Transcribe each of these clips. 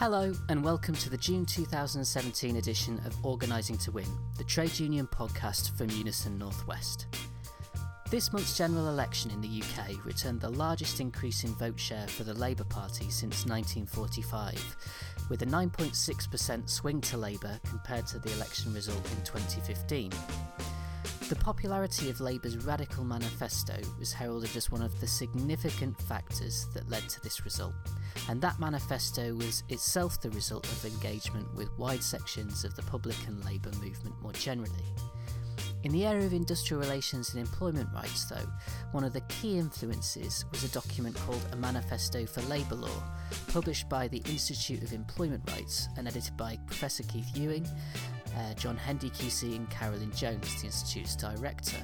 Hello and welcome to the June 2017 edition of Organising to Win, the trade union podcast from Unison Northwest. This month's general election in the UK returned the largest increase in vote share for the Labour Party since 1945, with a 9.6% swing to Labour compared to the election result in 2015. The popularity of Labour's radical manifesto was heralded as one of the significant factors that led to this result, and that manifesto was itself the result of engagement with wide sections of the public and Labour movement more generally. In the area of industrial relations and employment rights, though, one of the key influences was a document called A Manifesto for Labour Law, published by the Institute of Employment Rights and edited by Professor Keith Ewing, John Hendy QC and Carolyn Jones, the Institute's director.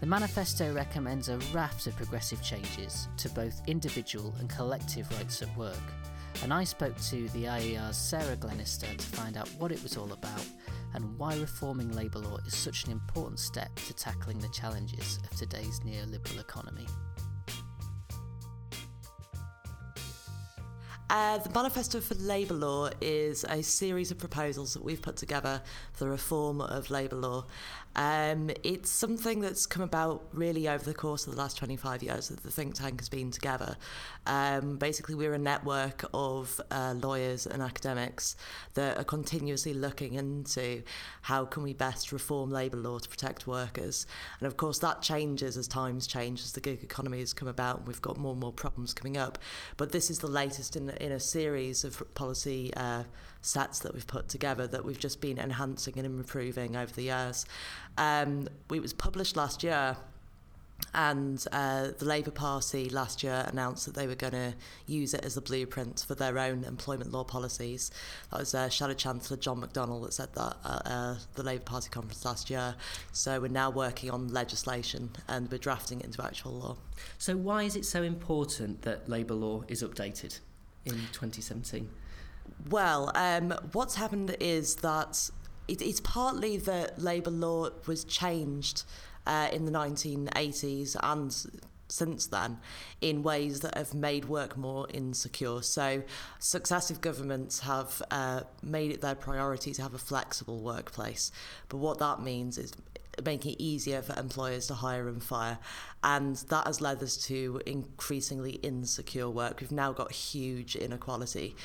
The manifesto recommends a raft of progressive changes to both individual and collective rights at work, and I spoke to the IER's Sarah Glenister to find out what it was all about and why reforming labour law is such an important step to tackling the challenges of today's neoliberal economy. The Manifesto for Labour Law is a series of proposals that we've put together for the reform of labour law. It's something that's come about really over the course of the last 25 years that the think tank has been together. Basically, we're a network of lawyers and academics that are continuously looking into how can we best reform labour law to protect workers. And of course, that changes as times change, as the gig economy has come about, and we've got more and more problems coming up. But this is the latest in a series of policy sets that we've put together that we've just been enhancing and improving over the years. It was published last year, and the Labour Party last year announced that they were going to use it as the blueprint for their own employment law policies. That was Shadow Chancellor John McDonnell that said that at the Labour Party conference last year. So we're now working on legislation and we're drafting it into actual law. So why is it so important that labour law is updated in 2017? Well, what's happened is that it's partly that labour law was changed in the 1980s and since then in ways that have made work more insecure. So successive governments have made it their priority to have a flexible workplace. But what that means is making it easier for employers to hire and fire. And that has led us to increasingly insecure work. We've now got huge inequality,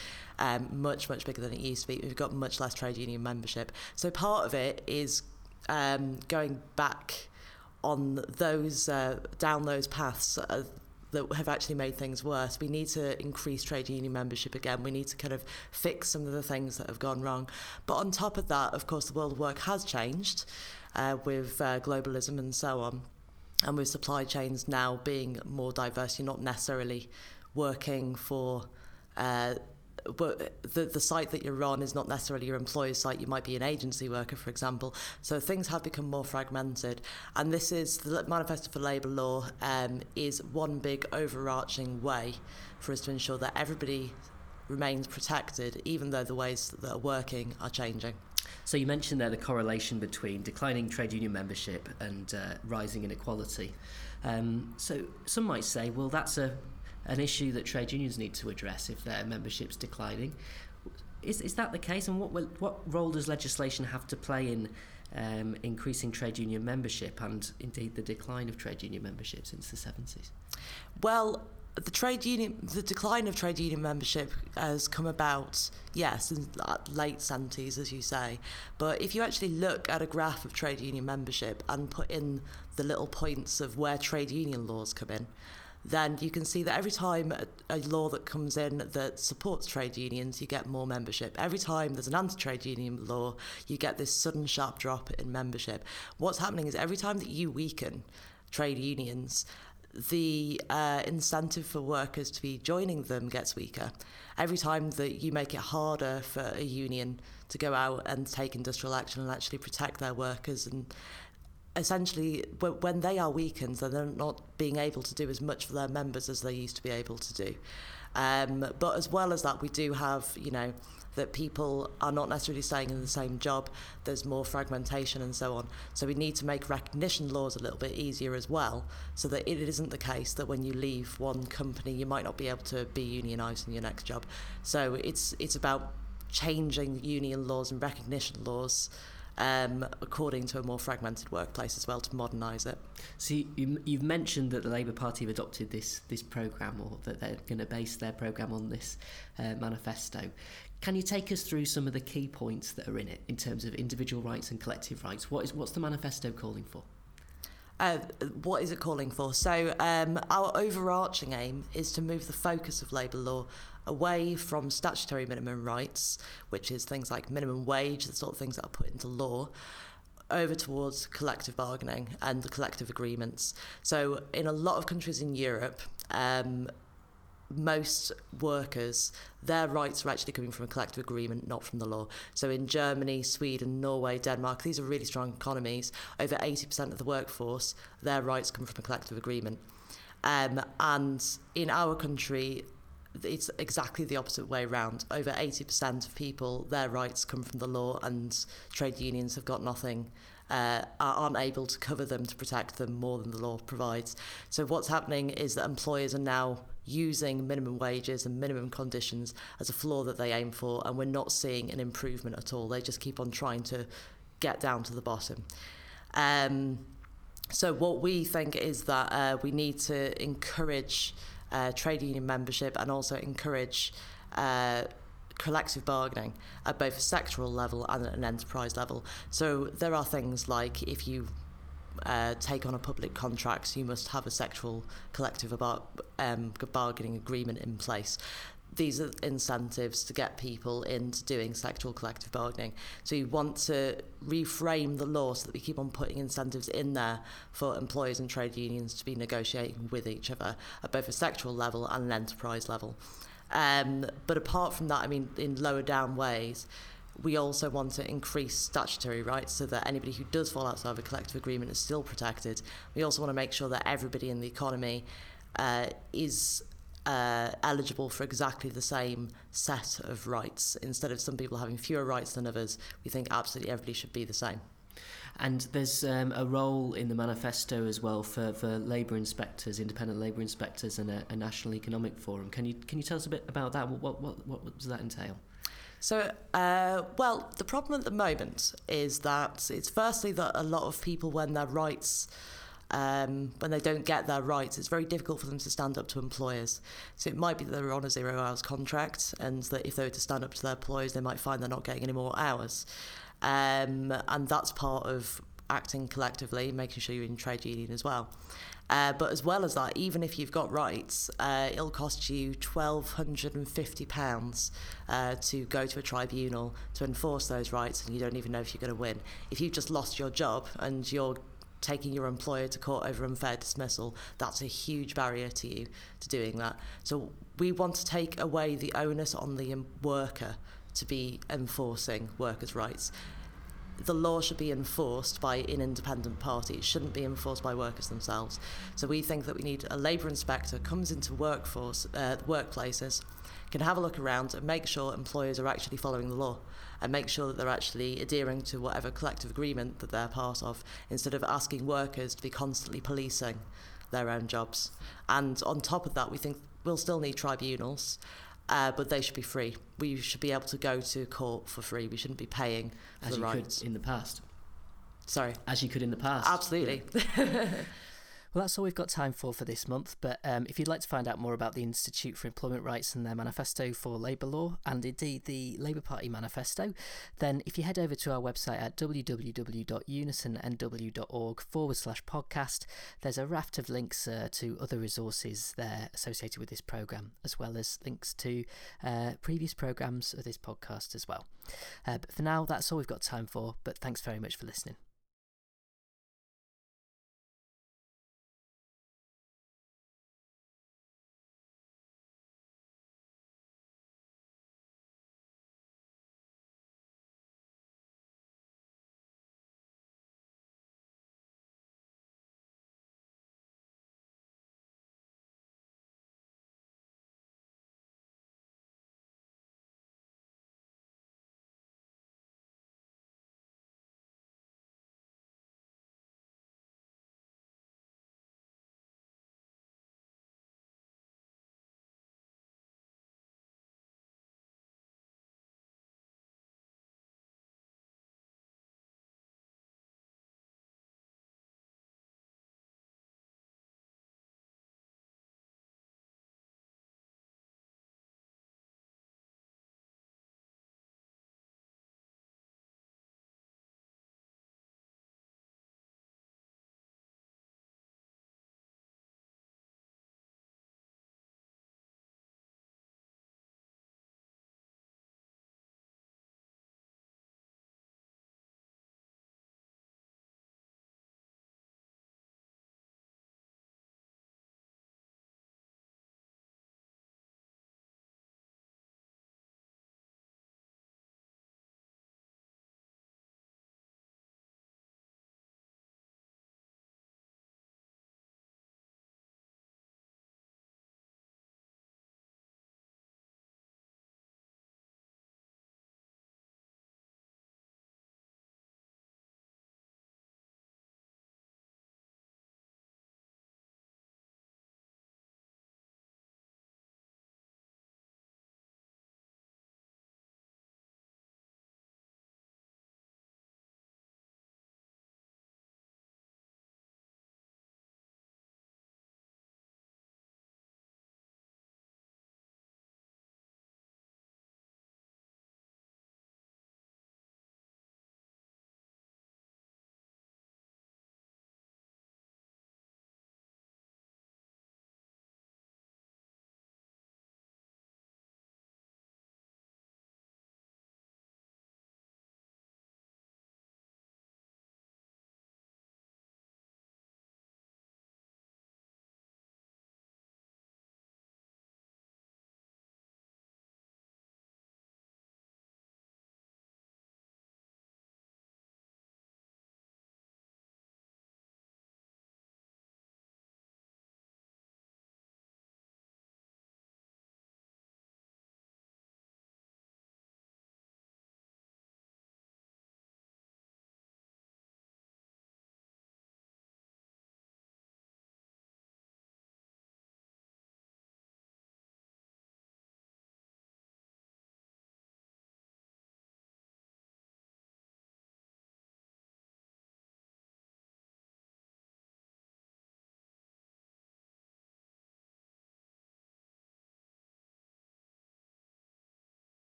much bigger than it used to be. We've got much less trade union membership. So part of it is going back on those down those paths that have actually made things worse. We need to increase trade union membership again. We need to kind of fix some of the things that have gone wrong. But on top of that, of course, the world of work has changed with globalism and so on. And with supply chains now being more diverse, you're not necessarily working for... But the site that you're on is not necessarily your employer's site. You might be an agency worker, for example. So things have become more fragmented. And this is the Manifesto for Labour Law is one big overarching way for us to ensure that everybody remains protected, even though the ways that are working are changing. So you mentioned there the correlation between declining trade union membership and rising inequality. So some might say, well, that's an issue that trade unions need to address if their membership's declining. Is that the case? And what role does legislation have to play in increasing trade union membership and indeed the decline of trade union membership since the 70s? Well, the decline of trade union membership has come about, yes, in the late 70s, as you say. But if you actually look at a graph of trade union membership and put in the little points of where trade union laws come in, then you can see that every time a law that comes in that supports trade unions, you get more membership. Every time there's an anti-trade union law, you get this sudden sharp drop in membership. What's happening is every time that you weaken trade unions, the incentive for workers to be joining them gets weaker. Every time that you make it harder for a union to go out and take industrial action and actually protect their workers and essentially, when they are weakened, then they're not being able to do as much for their members as they used to be able to do. But as well as that, we do have, you know, that people are not necessarily staying in the same job. There's more fragmentation and so on. So we need to make recognition laws a little bit easier as well, so that it isn't the case that when you leave one company, you might not be able to be unionised in your next job. So it's about changing union laws and recognition laws according to a more fragmented workplace as well, to modernise it. So you've mentioned that the Labour Party have adopted this programme, or that they're going to base their programme on this manifesto. Can you take us through some of the key points that are in it in terms of individual rights and collective rights? What's the manifesto calling for? What is it calling for? So our overarching aim is to move the focus of labour law away from statutory minimum rights, which is things like minimum wage, the sort of things that are put into law, over towards collective bargaining and the collective agreements. So in a lot of countries in Europe, most workers, their rights are actually coming from a collective agreement, not from the law. So in Germany, Sweden, Norway, Denmark, these are really strong economies. Over 80% of the workforce, their rights come from a collective agreement. And in our country, it's exactly the opposite way round. Over 80% of people, their rights come from the law, and trade unions have got nothing, aren't able to cover them, to protect them more than the law provides. So what's happening is that employers are now using minimum wages and minimum conditions as a floor that they aim for, and we're not seeing an improvement at all. They just keep on trying to get down to the bottom. So what we think is that we need to encourage trade union membership, and also encourage collective bargaining at both a sectoral level and at an enterprise level. So there are things like, if you take on a public contract, you must have a sectoral collective bargaining agreement in place. These are incentives to get people into doing sectoral collective bargaining. So you want to reframe the law so that we keep on putting incentives in there for employers and trade unions to be negotiating with each other at both a sectoral level and an enterprise level. But apart from that, I mean, in lower down ways, we also want to increase statutory rights so that anybody who does fall outside of a collective agreement is still protected. We also want to make sure that everybody in the economy is eligible for exactly the same set of rights. Instead of some people having fewer rights than others, we think absolutely everybody should be the same. And there's a role in the manifesto as well for labour inspectors, independent labour inspectors, and a national economic forum. Can you tell us a bit about that? What does that entail? So, well, the problem at the moment is that it's firstly that a lot of people, when their rights, when they don't get their rights, it's very difficult for them to stand up to employers. So it might be that they're on a 0 hours contract, and that if they were to stand up to their employers, they might find they're not getting any more hours. And that's part of acting collectively, making sure you're in trade union as well. But as well as that, even if you've got rights, it'll cost you £1,250 to go to a tribunal to enforce those rights, and you don't even know if you're going to win. If you've just lost your job and you're taking your employer to court over unfair dismissal, that's a huge barrier to you to doing that. So we want to take away the onus on the worker to be enforcing workers' rights. The law should be enforced by an independent party. It shouldn't be enforced by workers themselves. So we think that we need a labour inspector comes into workplaces, can have a look around and make sure employers are actually following the law, and make sure that they're actually adhering to whatever collective agreement that they're part of, instead of asking workers to be constantly policing their own jobs. And on top of that, we think we'll still need tribunals, but they should be free. We should be able to go to court for free. We shouldn't be paying for the rights. As you could in the past. Sorry? As you could in the past. Absolutely. Yeah. Well, that's all we've got time for this month, but if you'd like to find out more about the Institute for Employment Rights and their Manifesto for Labour Law, and indeed the Labour Party Manifesto, then if you head over to our website at www.unisonnw.org/podcast, there's a raft of links to other resources there associated with this programme, as well as links to previous programmes of this podcast as well. But for now, that's all we've got time for, but thanks very much for listening.